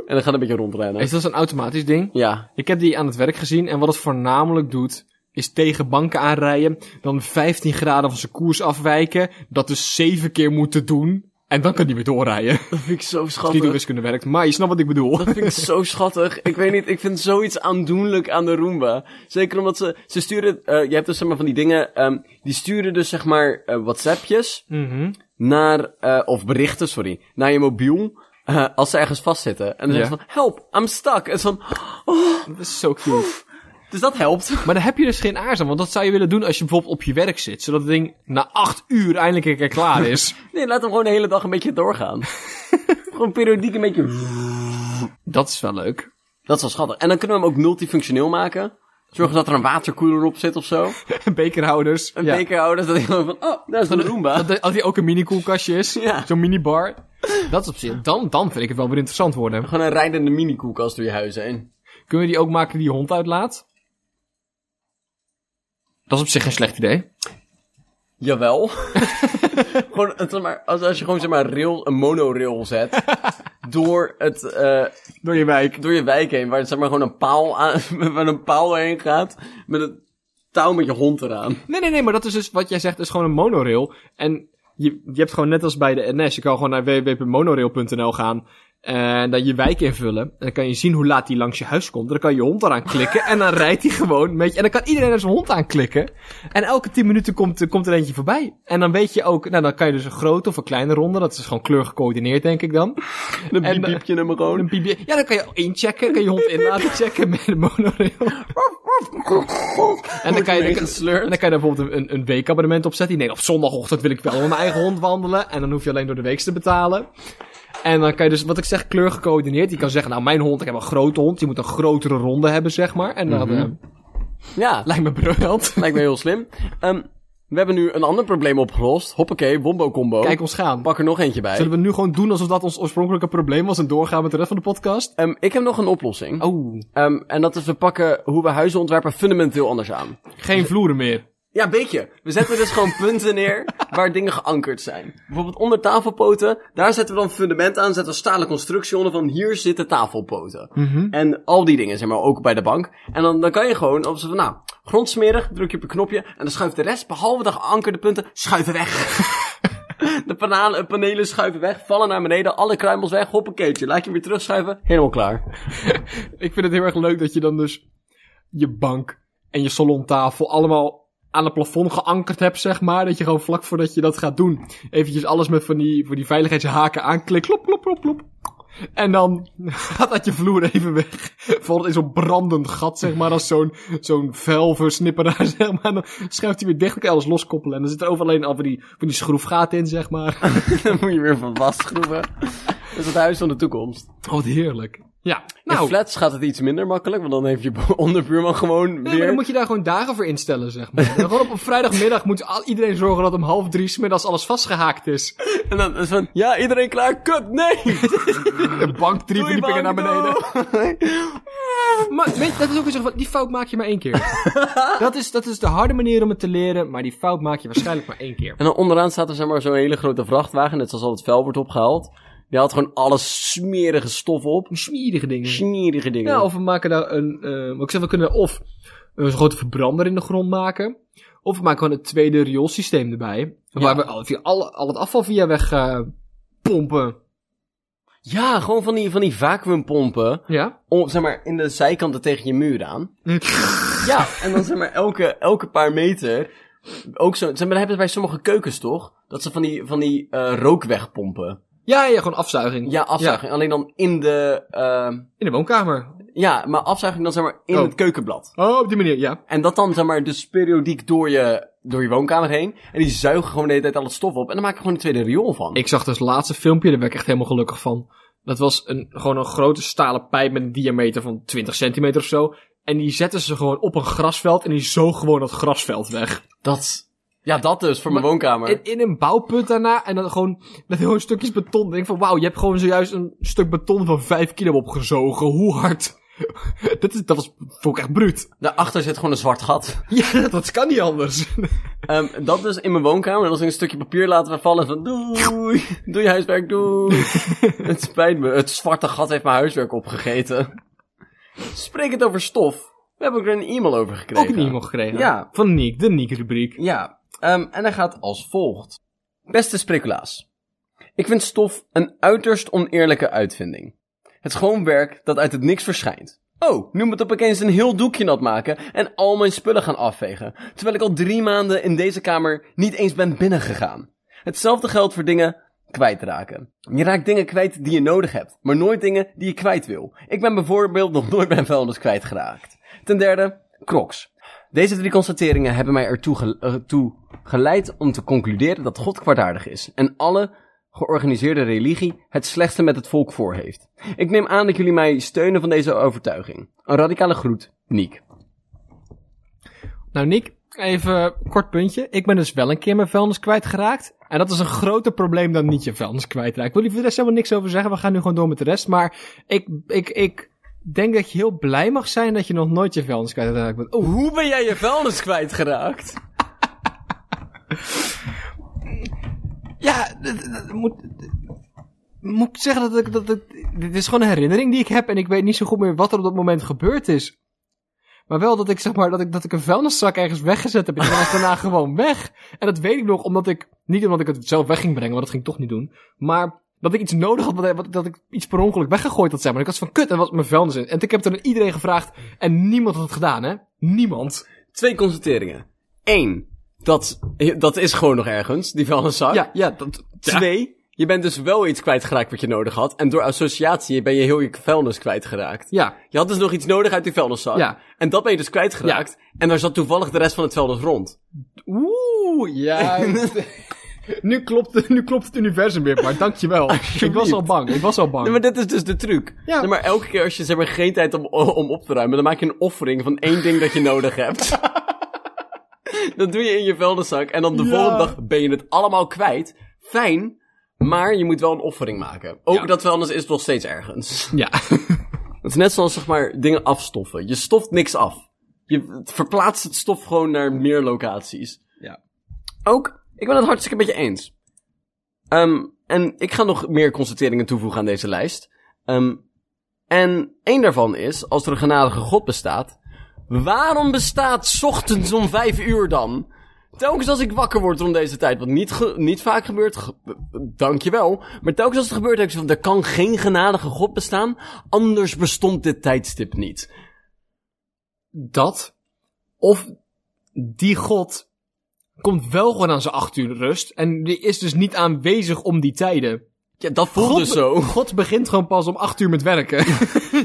en dan gaat een beetje rondrennen. Is dat een automatisch ding? Ja. Ik heb die aan het werk gezien. En wat het voornamelijk doet... is tegen banken aanrijden, dan vijftien graden van zijn koers afwijken, dat dus zeven keer moeten doen, en dan kan hij weer doorrijden. Dat vind ik zo schattig. Als die door wiskunde werkt, maar je snapt wat ik bedoel. Dat vind ik zo schattig. Ik weet niet, ik vind zoiets aandoenlijk aan de Roomba. Zeker omdat ze, ze sturen, uh, je hebt dus zeg maar van die dingen, um, die sturen dus zeg maar uh, WhatsAppjes, mm-hmm. naar, uh, of berichten, sorry, naar je mobiel, uh, als ze ergens vastzitten. En dan yeah. zeggen ze van, help, I'm stuck. En dan, oh, dat is zo cute. Oh. Dus dat helpt. Maar dan heb je dus geen aarzel, want dat zou je willen doen als je bijvoorbeeld op je werk zit. Zodat het ding na acht uur eindelijk een keer klaar is. Nee, laat hem gewoon de hele dag een beetje doorgaan. Gewoon periodiek een beetje... Dat is wel leuk. Dat is wel schattig. En dan kunnen we hem ook multifunctioneel maken. Zorgen dat er een waterkoeler op zit of zo. Bekerhouders. Een ja. bekerhouders. Dat ik gewoon van, oh, daar is van de Roomba. Dat, als die ook een mini-koelkastje is. Ja. Zo'n minibar. Dat is op zich. Dan, dan vind ik het wel weer interessant worden. Gewoon een rijdende mini-koelkast door je huis heen. Kunnen we die ook maken die je hond uitlaat? Dat is op zich geen slecht idee. Jawel. Gewoon, zeg maar, als, als je gewoon zeg maar rail, een monorail zet. door het... Uh, door je wijk. Door je wijk heen. Waar het zeg maar gewoon een paal, aan, waar een paal heen gaat. Met een touw met je hond eraan. Nee, nee, nee. Maar dat is dus wat jij zegt. Is gewoon een monorail. En Je, je hebt gewoon net als bij de N S. Je kan gewoon naar w w w punt monorail punt n l gaan. En dan je wijk invullen. En dan kan je zien hoe laat die langs je huis komt. En dan kan je hond eraan klikken. En dan rijdt hij gewoon met je. En dan kan iedereen er zijn hond aan klikken. En elke tien minuten komt, komt er eentje voorbij. En dan weet je ook... Nou, dan kan je dus een grote of een kleine ronde. Dat is gewoon kleurgecoördineerd, denk ik dan. Een en, piepje nummer gewoon. Een piepje. Ja, dan kan je inchecken. Dan kan je hond in laten checken met de monorail. En dan kan je, dan kan je daar bijvoorbeeld een, een weekabonnement op zetten. Nee, op zondagochtend wil ik wel met mijn eigen hond wandelen. En dan hoef je alleen door de week te betalen. En dan kan je dus, wat ik zeg, kleur gecoördineerd. Je kan zeggen, nou, mijn hond, ik heb een grote hond. Die moet een grotere ronde hebben, zeg maar. En dan... Mm-hmm. Uh, ja. Lijkt me briljant. Lijkt me heel slim. Um, we hebben nu een ander probleem opgelost. Hoppakee, wombo combo. Kijk ons gaan. Pak er nog eentje bij. Zullen we nu gewoon doen alsof dat ons oorspronkelijke probleem was en doorgaan met de rest van de podcast? Um, ik heb nog een oplossing. Oh. Um, en dat is, we pakken hoe we huizen ontwerpen fundamenteel anders aan. Geen vloeren meer. Ja, een beetje. We zetten dus gewoon punten neer waar dingen geankerd zijn. Bijvoorbeeld onder tafelpoten, daar zetten we dan fundament aan, zetten we stalen constructie onder van hier zitten tafelpoten. Mm-hmm. En al die dingen, zeg maar, ook bij de bank. En dan, dan kan je gewoon, op van nou, grondsmerig, druk je op een knopje en dan schuift de rest, behalve de geankerde punten, schuiven weg. De panelen, panelen schuiven weg, vallen naar beneden, alle kruimels weg, hoppakeetje. Laat je weer terugschuiven, helemaal klaar. Ik vind het heel erg leuk dat je dan dus je bank en je salontafel allemaal... aan het plafond geankerd hebt, zeg maar. Dat je gewoon vlak voordat je dat gaat doen... eventjes alles met van die, van die veiligheidshaken aanklikt. Klop, klop, klop, klop. En dan gaat dat je vloer even weg. Valt in zo'n brandend gat, zeg maar. Als zo'n, zo'n velversnipperaar, zeg maar. En dan schuift hij weer dicht, dan kan je alles loskoppelen. En dan zit er overal alleen al van die, van die schroefgaten in, zeg maar. Dan moet je weer van vastschroeven. Dat is het huis van de toekomst. Oh, wat heerlijk. Ja, nou. In flats gaat het iets minder makkelijk, want dan heeft je onderbuurman gewoon ja, weer... maar dan moet je daar gewoon dagen voor instellen, zeg maar. Dan gewoon op een vrijdagmiddag moet iedereen zorgen dat om half drie 's middags alles vastgehaakt is. En dan is van, ja, iedereen klaar, kut, nee! De bank drie verdiepingen naar beneden. Maar weet, dat is ook zo van, die fout maak je maar één keer. dat, is, dat is de harde manier om het te leren, maar die fout maak je waarschijnlijk maar één keer. En dan onderaan staat er zeg maar zo'n hele grote vrachtwagen, net zoals al het vuil wordt opgehaald. Die had gewoon alles smerige stof op. Smerige dingen. Smerige dingen. Ja, of we maken daar een... Uh, wat ik zeg, we kunnen of een grote verbrander in de grond maken. Of we maken gewoon het tweede rioolsysteem erbij. Ja. Waar we al, via al, al het afval via weg uh, pompen. Ja, gewoon van die, van die vacuumpompen. Ja. Om, zeg maar, in de zijkanten tegen je muur aan. Ja, en dan zeg maar elke, elke paar meter... Ook zo, zeg maar, dat hebben ze bij sommige keukens toch? Dat ze van die, van die uh, rook wegpompen. Ja, ja, gewoon afzuiging. Ja, afzuiging. Ja. Alleen dan in de... Uh... In de woonkamer. Ja, maar afzuiging dan zeg maar in oh. het keukenblad. Oh, op die manier, ja. En dat dan zeg maar dus periodiek door je, door je woonkamer heen. En die zuigen gewoon de hele tijd al het stof op. En dan maak je gewoon een tweede riool van. Ik zag dus laatste filmpje, daar ben ik echt helemaal gelukkig van. Dat was een, gewoon een grote stalen pijp met een diameter van twintig centimeter of zo. En die zetten ze gewoon op een grasveld en die zoog gewoon dat grasveld weg. Dat... Ja, dat dus, voor mijn maar woonkamer. In, in een bouwput daarna, en dan gewoon met heel stukjes beton. Dan denk ik van, wauw, je hebt gewoon zojuist een stuk beton van vijf kilo opgezogen. Hoe hard? dat, is, dat was, vond ik echt bruut. Daarachter zit gewoon een zwart gat. Ja, dat, dat kan niet anders. um, dat dus in mijn woonkamer. En als ik een stukje papier laten vallen van, doei, doe je huiswerk, doei. Het spijt me, het zwarte gat heeft mijn huiswerk opgegeten. Sprekend over stof. We hebben ook er een e-mail over gekregen. Ook een e-mail gekregen. Ja. Van Niek, de Niek-rubriek. Ja. Um, en hij gaat als volgt. Beste Spreeklaas. Ik vind stof een uiterst oneerlijke uitvinding. Het schoonwerk dat uit het niks verschijnt. Oh, nu moet ik opeens een heel doekje nat maken en al mijn spullen gaan afvegen. Terwijl ik al drie maanden in deze kamer niet eens ben binnengegaan. Hetzelfde geldt voor dingen kwijtraken. Je raakt dingen kwijt die je nodig hebt, maar nooit dingen die je kwijt wil. Ik ben bijvoorbeeld nog nooit mijn vuilnis kwijtgeraakt. Ten derde, Crocs. Deze drie constateringen hebben mij ertoe ge- ertoe geleid om te concluderen dat God kwaadaardig is en alle georganiseerde religie het slechtste met het volk voor heeft. Ik neem aan dat jullie mij steunen van deze overtuiging. Een radicale groet, Niek. Nou Niek, even een kort puntje. Ik ben dus wel een keer mijn vuilnis kwijtgeraakt. En dat is een groter probleem dan niet je vuilnis kwijtraakt. Ik wil hier voor de rest helemaal niks over zeggen. We gaan nu gewoon door met de rest. Maar ik... ik, ik... Ik denk dat je heel blij mag zijn dat je nog nooit je vuilnis kwijtgeraakt bent. Oh, hoe ben jij je vuilnis kwijtgeraakt? Ja, dat, dat moet... Moet ik zeggen dat ik... Dat, dat, dit is gewoon een herinnering die ik heb en ik weet niet zo goed meer wat er op dat moment gebeurd is. Maar wel dat ik zeg maar dat ik, dat ik een vuilniszak ergens weggezet heb. En dan was daarna gewoon weg. En dat weet ik nog omdat ik... Niet omdat ik het zelf weg ging brengen, want dat ging ik toch niet doen. Maar dat ik iets nodig had, wat, dat ik iets per ongeluk weggegooid had. Zeg maar. Ik was van kut, en was mijn vuilnis in. En ik heb het aan iedereen gevraagd. En niemand had het gedaan, hè? Niemand. Twee constateringen. Eén, dat, dat is gewoon nog ergens, die vuilniszak. Ja, ja, dat, ja. Twee, je bent dus wel iets kwijtgeraakt wat je nodig had. En door associatie ben je heel je vuilnis kwijtgeraakt. Ja. Je had dus nog iets nodig uit die vuilniszak. Ja. En dat ben je dus kwijtgeraakt. Ja. En daar zat toevallig de rest van het vuilnis rond. Oeh, ja. Nu klopt, het, nu klopt het universum weer, maar dankjewel. Ik was al bang, ik was al bang. Nee, maar dit is dus de truc. Ja. Nee, maar elke keer als je zeg maar, geen tijd hebt om, om op te ruimen, dan maak je een offering van één ding dat je nodig hebt. Dat doe je in je vuilniszak en dan de ja. volgende dag ben je het allemaal kwijt. Fijn, maar je moet wel een offering maken. Ook ja. dat vuilnis is nog steeds ergens. Ja. Het is net zoals zeg maar dingen afstoffen. Je stoft niks af. Je verplaatst het stof gewoon naar meer locaties. Ja. Ook... Ik ben het hartstikke met je eens. Um, en ik ga nog meer constateringen toevoegen aan deze lijst. Um, en één daarvan is, als er een genadige God bestaat... Waarom bestaat ochtends om vijf uur dan? Telkens als ik wakker word rond deze tijd, wat niet, ge- niet vaak gebeurt... Ge- dankjewel. Maar telkens als het gebeurt, heb ik zo van... Er kan geen genadige God bestaan, anders bestond dit tijdstip niet. Dat? Of die God... komt wel gewoon aan zijn acht uur rust. En die is dus niet aanwezig om die tijden. Ja, dat voelt dus zo. God begint gewoon pas om acht uur met werken.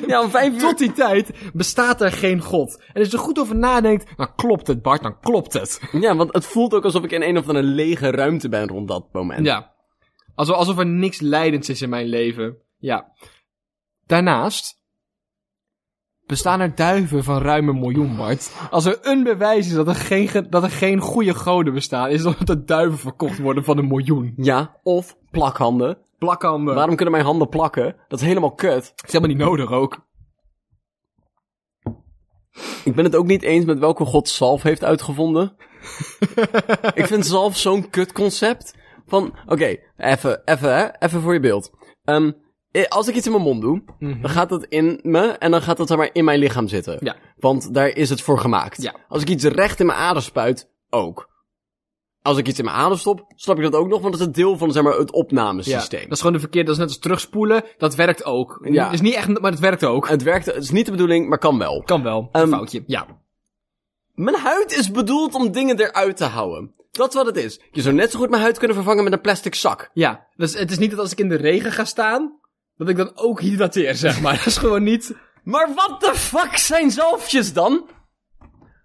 Ja, om vijf uur. Tot die tijd bestaat er geen God. En als je er goed over nadenkt, dan klopt het, Bart, dan klopt het. Ja, want het voelt ook alsof ik in een of andere lege ruimte ben rond dat moment. Ja. Alsof, alsof er niks leidends is in mijn leven. Ja. Daarnaast... bestaan er duiven van ruim een miljoen, Bart. Als er een bewijs is dat er geen, ge- dat er geen goede goden bestaan... is dat er duiven verkocht worden van een miljoen. Ja, of plakhanden. Plakhanden. Waarom kunnen mijn handen plakken? Dat is helemaal kut. Dat is helemaal niet nodig ook. Ik ben het ook niet eens met welke god zalf heeft uitgevonden. Ik vind zalf zo'n kut concept. Van, oké, okay, even, even hè, even voor je beeld. Um, Als ik iets in mijn mond doe, mm-hmm. dan gaat dat in me en dan gaat dat dan maar in mijn lichaam zitten. Ja. Want daar is het voor gemaakt. Ja. Als ik iets recht in mijn adem spuit, ook. Als ik iets in mijn adem stop, snap ik dat ook nog, want dat is een deel van zeg maar, het opnamesysteem. Ja. Dat is gewoon de verkeerde, dat is net als terugspoelen, dat werkt ook. Ja. Is niet echt, maar het werkt ook. Het werkt, het is niet de bedoeling, maar kan wel. Kan wel, een um, foutje, ja. Mijn huid is bedoeld om dingen eruit te houden. Dat is wat het is. Je zou net zo goed mijn huid kunnen vervangen met een plastic zak. Ja, dus het is niet dat als ik in de regen ga staan... dat ik dan ook hydrateer, zeg maar. Dat is gewoon niet... Maar wat de fuck zijn zalfjes dan?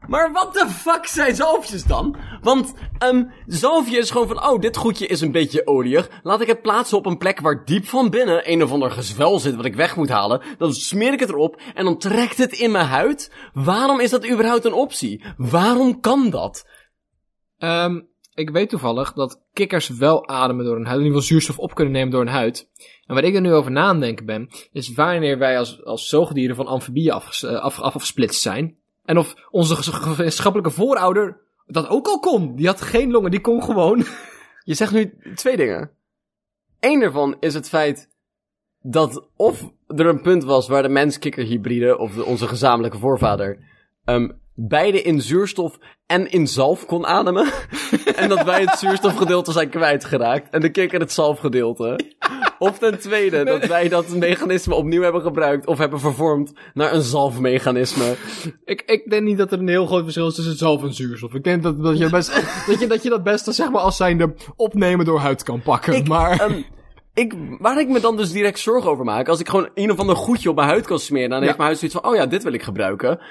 Maar wat de fuck zijn zalfjes dan? Want, um, zalfje is gewoon van... oh, dit goedje is een beetje olierig. Laat ik het plaatsen op een plek waar diep van binnen... een of ander gezwel zit wat ik weg moet halen. Dan smeer ik het erop en dan trekt het in mijn huid. Waarom is dat überhaupt een optie? Waarom kan dat? Um, ik weet toevallig dat kikkers wel ademen door hun huid. In ieder geval zuurstof op kunnen nemen door hun huid. En waar ik er nu over na aan denken ben, is wanneer wij als, als zoogdieren van amfibieën af, af, af, afsplitst zijn. En of onze gemeenschappelijke voorouder dat ook al kon. Die had geen longen, die kon gewoon. Je zegt nu twee dingen. Eén daarvan is het feit dat of er een punt was waar de mens-kikker-hybride, of de, onze gezamenlijke voorvader, um, beide in zuurstof en in zalf kon ademen. En dat wij het zuurstofgedeelte zijn kwijtgeraakt en de kikker het zalfgedeelte. Of ten tweede, dat wij dat mechanisme opnieuw hebben gebruikt of hebben vervormd naar een zalfmechanisme. Ik, ik denk niet dat er een heel groot verschil is tussen zalf en zuurstof. Ik denk dat, dat, je, best, dat, je, dat je dat best zeg maar, als zijnde opnemen door huid kan pakken. Ik, maar... Um, ik, waar ik me dan dus direct zorgen over maak, als ik gewoon een of ander goedje op mijn huid kan smeren, dan ja. heeft mijn huid zoiets van, oh ja, dit wil ik gebruiken.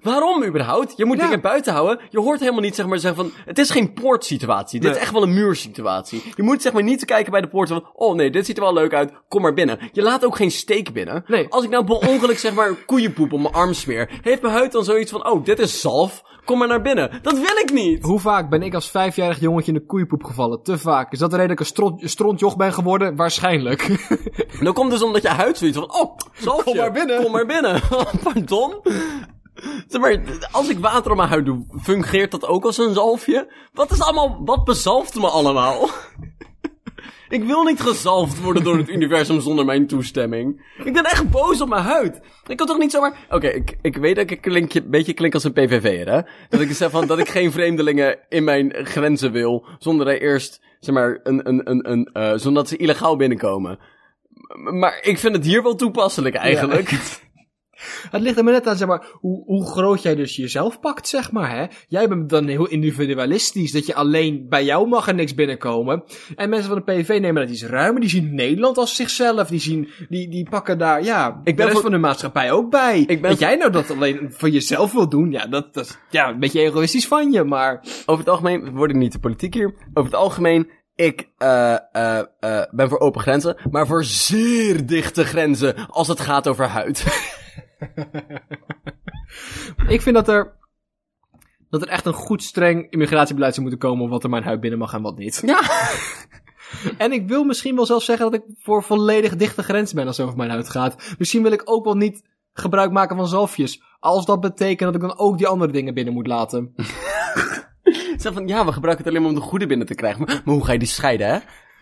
Waarom überhaupt? Je moet ja. dingen buiten houden. Je hoort helemaal niet zeg maar zeggen van... het is geen poortsituatie. Nee. Dit is echt wel een muursituatie. Je moet zeg maar niet kijken bij de poort van... oh nee, dit ziet er wel leuk uit. Kom maar binnen. Je laat ook geen steek binnen. Nee. Als ik nou per ongeluk zeg maar koeienpoep op mijn arm smeer... heeft mijn huid dan zoiets van... oh, dit is zalf. Kom maar naar binnen. Dat wil ik niet. Hoe vaak ben ik als vijfjarig jongetje in de koeienpoep gevallen? Te vaak. Is dat de reden dat ik een stront, strontjoch ben geworden? Waarschijnlijk. Dan komt dus omdat je huid zoiets van... oh, zalfje. Kom maar binnen. Kom maar binnen. Pardon? Zeg maar, als ik water op mijn huid doe, fungeert dat ook als een zalfje? Wat is allemaal, wat bezalft me allemaal? Ik wil niet gezalfd worden door het universum zonder mijn toestemming. Ik ben echt boos op mijn huid. Ik kan toch niet zomaar... Oké, okay, ik, ik weet dat ik een beetje klink als een P V V'er, hè? Dat ik zeg van dat ik geen vreemdelingen in mijn grenzen wil, zonder dat eerst, zeg maar, een, een, een, een uh, zodat ze illegaal binnenkomen. Maar ik vind het hier wel toepasselijk, eigenlijk. Ja. Het ligt er maar net aan, zeg maar, hoe, hoe groot jij dus jezelf pakt, zeg maar, hè. Jij bent dan heel individualistisch, dat je alleen bij jou mag er niks binnenkomen. En mensen van de P V V nemen dat iets ruimer, die zien Nederland als zichzelf, die zien, die, die pakken daar, ja, ik ben de rest van de maatschappij ook bij. Ik ben... Dat jij nou dat alleen van jezelf wil doen, ja, dat, dat is, ja, een beetje egoïstisch van je, maar... Over het algemeen, word ik niet de politiek hier, over het algemeen... Ik uh, uh, uh, ben voor open grenzen, maar voor zeer dichte grenzen als het gaat over huid. Ik vind dat er, dat er echt een goed streng immigratiebeleid zou moeten komen op wat er mijn huid binnen mag en wat niet. Ja. En ik wil misschien wel zelfs zeggen dat ik voor volledig dichte grenzen ben als het over mijn huid gaat. Misschien wil ik ook wel niet gebruik maken van zalfjes, als dat betekent dat ik dan ook die andere dingen binnen moet laten. Zeg van, ja, we gebruiken het alleen maar om de goede binnen te krijgen. Maar, maar hoe ga je die scheiden, hè?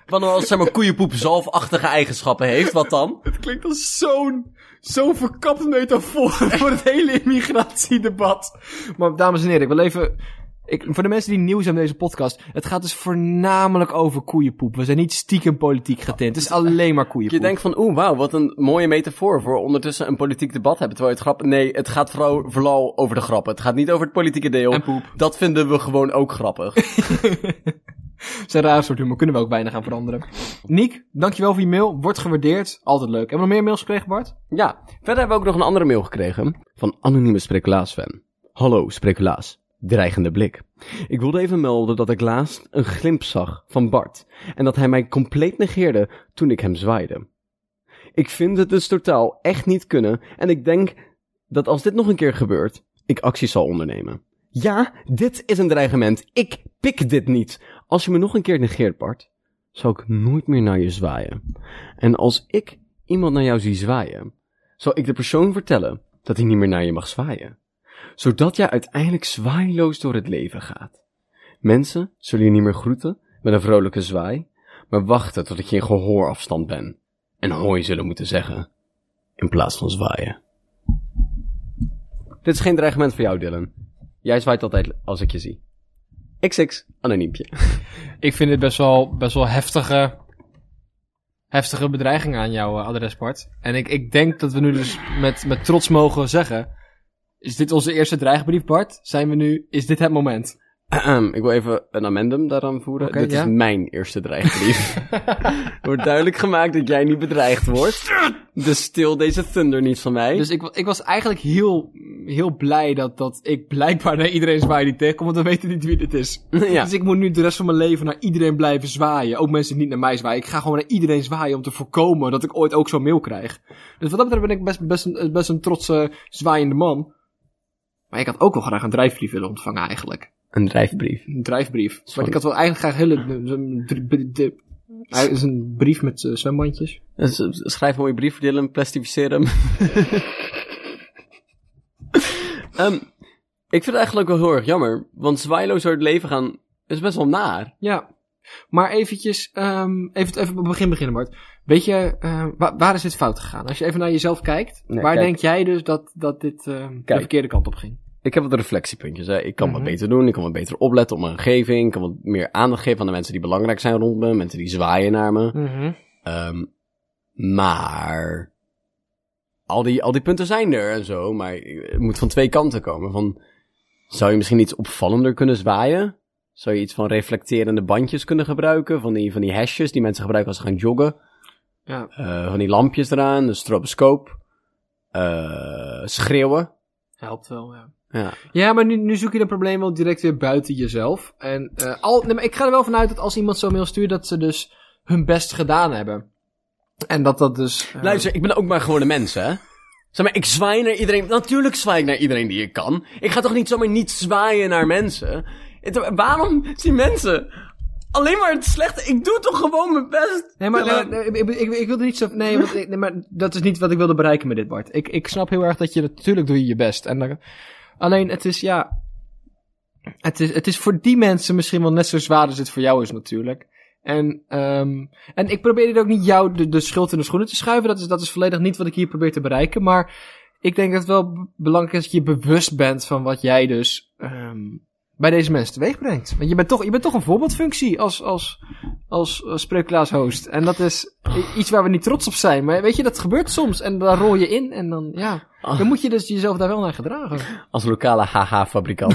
Want als, zeg maar, koeienpoep zalfachtige eigenschappen heeft, wat dan? Het klinkt als zo'n, zo'n verkapt metafoor voor het hele immigratiedebat. Maar, dames en heren, ik wil even... Ik, voor de mensen die nieuw zijn met deze podcast, het gaat dus voornamelijk over koeienpoep. We zijn niet stiekem politiek getint, het is alleen maar koeienpoep. Je denkt van, oeh, wauw, wat een mooie metafoor voor ondertussen een politiek debat hebben. Terwijl het grap... Nee, het gaat vooral, vooral over de grappen. Het gaat niet over het politieke deel. En poep. Dat vinden we gewoon ook grappig. Het is een raar soort humor, kunnen we ook bijna gaan veranderen. Niek, dankjewel voor je mail, wordt gewaardeerd, altijd leuk. Hebben we nog meer mails gekregen, Bart? Ja, verder hebben we ook nog een andere mail gekregen van anonieme Spreeklaas-fan. Hallo, Spreeklaas. Dreigende blik. Ik wilde even melden dat ik laatst een glimp zag van Bart en dat hij mij compleet negeerde toen ik hem zwaaide. Ik vind het dus totaal echt niet kunnen en ik denk dat als dit nog een keer gebeurt, ik actie zal ondernemen. Ja, dit is een dreigement. Ik pik dit niet. Als je me nog een keer negeert, Bart, zal ik nooit meer naar je zwaaien. En als ik iemand naar jou zie zwaaien, zal ik de persoon vertellen dat hij niet meer naar je mag zwaaien. Zodat jij uiteindelijk zwaailoos door het leven gaat. Mensen zullen je niet meer groeten met een vrolijke zwaai, maar wachten tot ik je in gehoorafstand ben en hooi zullen moeten zeggen, in plaats van zwaaien. Dit is geen dreigement voor jou, Dylan. Jij zwaait altijd als ik je zie. xx, anoniempje. Ik vind dit best wel, best wel heftige, heftige bedreiging aan jouw adres, Bart. En ik, ik denk dat we nu dus met, met trots mogen zeggen... Is dit onze eerste dreigbrief, Bart? Zijn we nu... Is dit het moment? Ik wil even een amendum daaraan voeren. Okay, dit ja? is mijn eerste dreigbrief. Er wordt duidelijk gemaakt dat jij niet bedreigd wordt. Dus stil deze thunder niet van mij. Dus ik, ik was eigenlijk heel, heel blij dat, dat ik blijkbaar naar iedereen zwaai die tegenkomt. Want we weten niet wie dit is. Ja. Dus ik moet nu de rest van mijn leven naar iedereen blijven zwaaien. Ook mensen die niet naar mij zwaaien. Ik ga gewoon naar iedereen zwaaien om te voorkomen dat ik ooit ook zo'n mail krijg. Dus wat dat betreft ben ik best, best, een, best een trotse zwaaiende man. Maar ik had ook wel graag een drijfbrief willen ontvangen eigenlijk. Een drijfbrief? Een drijfbrief. Sorry. Maar ik had wel eigenlijk graag hele... Het is een brief met uh, zwembandjes. Schrijf een mooie brief, Dylan. Plastificeer hem. um, ik vind het eigenlijk wel heel erg jammer. Want zwaailoos door het leven gaan is best wel naar. Ja. Maar eventjes... Um, even, even op het begin beginnen, Bart. Weet je... Uh, waar, waar is dit fout gegaan? Als je even naar jezelf kijkt... Nee, waar kijk. Denk jij dus dat, dat dit uh, de verkeerde kant op ging? Ik heb wat reflectiepuntjes. Hè. Ik kan mm-hmm. wat beter doen. Ik kan wat beter opletten op mijn omgeving. Ik kan wat meer aandacht geven aan de mensen die belangrijk zijn rond me. Mensen die zwaaien naar me. Mm-hmm. Um, maar... Al die, al die punten zijn er en zo. Maar het moet van twee kanten komen. Van, zou je misschien iets opvallender kunnen zwaaien? Zou je iets van reflecterende bandjes kunnen gebruiken? Van die, van die hesjes die mensen gebruiken als ze gaan joggen. Ja. Uh, van die lampjes eraan. Een stroboscoop. Uh, schreeuwen. Helpt wel, ja. Ja, ja maar nu, nu zoek je dat probleem wel direct weer buiten jezelf. En uh, al, nee, maar ik ga er wel vanuit dat als iemand zo'n mail stuurt, dat ze dus hun best gedaan hebben. En dat dat dus... Uh... Luister, ik ben ook maar gewoon een mens, hè? Zeg maar, ik zwaai naar iedereen. Natuurlijk zwaai ik naar iedereen die ik kan. Ik ga toch niet zomaar niet zwaaien naar mensen? Het, waarom zien mensen alleen maar het slechte? Ik doe toch gewoon mijn best? Nee, maar nee, nee, ik, ik, ik wil er niet zo... Nee, want, nee, maar dat is niet wat ik wilde bereiken met dit, Bart. Ik, ik snap heel erg dat je... Natuurlijk doe je je best. En dan... Alleen, het is, ja... Het is, het is voor die mensen misschien wel net zo zwaar als het voor jou is natuurlijk. En, um, en ik probeer hier ook niet jou de, de schuld in de schoenen te schuiven. Dat is, dat is volledig niet wat ik hier probeer te bereiken. Maar ik denk dat het wel belangrijk is dat je bewust bent van wat jij dus um, bij deze mensen teweeg brengt. Want je bent toch, je bent toch een voorbeeldfunctie als, als, als, als Spreeklaas host. En dat is iets waar we niet trots op zijn. Maar weet je, dat gebeurt soms. En daar rol je in en dan, ja, dan moet je dus jezelf daar wel naar gedragen. Als lokale haha-fabrikant.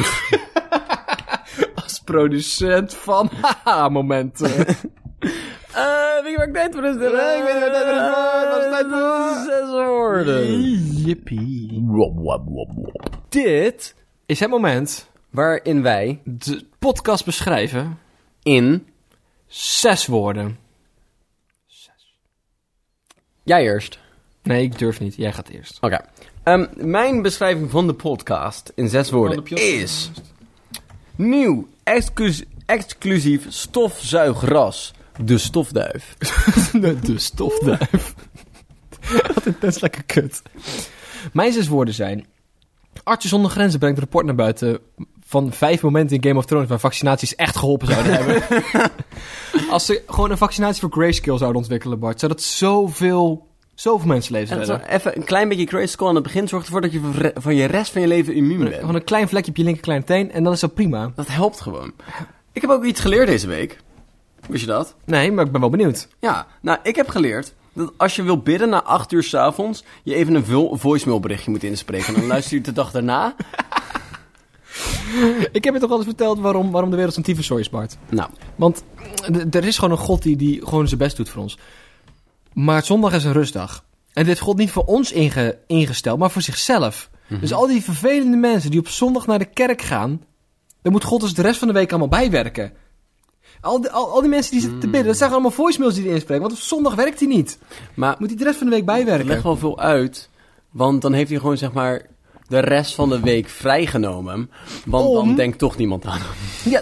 Producent van haha momenten. uh, weet je waar ik tijd voor is? Uh, ik weet niet waar tijd voor is. Wat is tijd voor? Zes woorden. Jippie. Wop, wop, wop, wop. Dit is het moment waarin wij de podcast beschrijven in zes woorden. Zes. Jij eerst. Nee, ik durf niet. Jij gaat eerst. Oké. Okay. Um, mijn beschrijving van de podcast in zes woorden is... Nieuw, exclu- exclusief stofzuigras. De stofduif. de, de stofduif. Wat een best lekker kut. Mijn zes woorden zijn... Artsen zonder grenzen brengt een rapport naar buiten... van vijf momenten in Game of Thrones... waar vaccinaties echt geholpen zouden hebben. Als ze gewoon een vaccinatie voor grayscale zouden ontwikkelen, Bart... zou dat zoveel... Zoveel mensen leven redden. Even een klein beetje grayscale aan het begin. Zorgt ervoor dat je van, re- van je rest van je leven immuun bent. Gewoon een klein vlekje op je linkerkleine teen. En dan is dat prima. Dat helpt gewoon. Ik heb ook iets geleerd deze week. Wist je dat? Nee, maar ik ben wel benieuwd. Ja, nou, ik heb geleerd dat als je wil bidden na acht uur 's avonds... je even een vo- voicemail berichtje moet inspreken. En dan luister je de dag daarna. Ik heb je toch al eens verteld waarom, waarom de wereld zo'n tyfuszooi is, Bart? Nou. Want d- er is gewoon een god die, die gewoon zijn best doet voor ons. Maar zondag is een rustdag. En dit God niet voor ons inge- ingesteld, maar voor zichzelf. Mm-hmm. Dus al die vervelende mensen die op zondag naar de kerk gaan... dan moet God dus de rest van de week allemaal bijwerken. Al die, al, al die mensen die zitten mm. te bidden, dat zijn allemaal voicemails die hij inspreken. Want op zondag werkt hij niet. Maar moet hij de rest van de week bijwerken. Leg wel veel uit, want dan heeft hij gewoon zeg maar... de rest van de week vrijgenomen. Want Om... dan denkt toch niemand aan hem. Ja.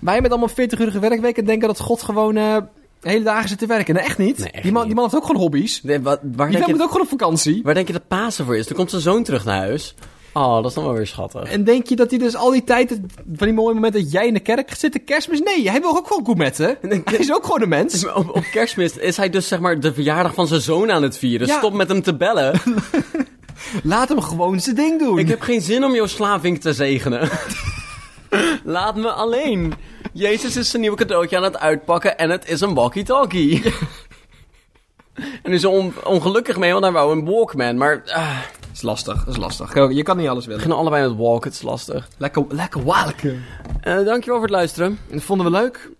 Wij met allemaal veertig-urige werkweken denken dat God gewoon... Uh, de hele dagen zitten werken. Nee, echt niet. Nee, echt die, man, niet. Die man heeft ook gewoon hobby's. Nee, wa- waar die man moet ook gewoon op vakantie. Waar denk je dat Pasen voor is? Dan komt zijn zoon terug naar huis. Oh, dat is dan wel weer schattig. En denk je dat hij dus al die tijd... van die mooie momenten dat jij in de kerk zit de kerstmis... Nee, hij wil ook gewoon gourmetten. Hij is ook gewoon een mens. Op, op kerstmis is hij dus zeg maar de verjaardag van zijn zoon aan het vieren. Ja. Stop met hem te bellen. Laat hem gewoon zijn ding doen. Ik heb geen zin om jouw slaving te zegenen. Laat me alleen. Jezus is zijn nieuwe cadeautje aan het uitpakken en het is een walkie-talkie. Ja. En nu is er on- ongelukkig mee, want hij wou een Walkman, maar... Uh, is lastig, is lastig. Je kan niet alles willen. We beginnen allebei met walken, het is lastig. Lekker, lekker walken. Uh, dankjewel voor het luisteren. Dat vonden we leuk.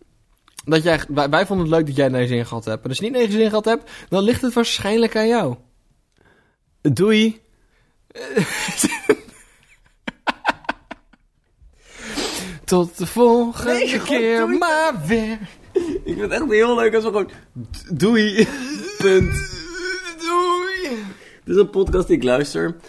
Dat jij, wij, wij vonden het leuk dat jij naar je zin gehad hebt. En als je niet naar je zin gehad hebt, dan ligt het waarschijnlijk aan jou. Doei. Uh, Tot de volgende nee, keer, doei. Maar weer. Ik vind het echt heel leuk als we gewoon... Doei. Punt. Doei. Dit is een podcast die ik luister.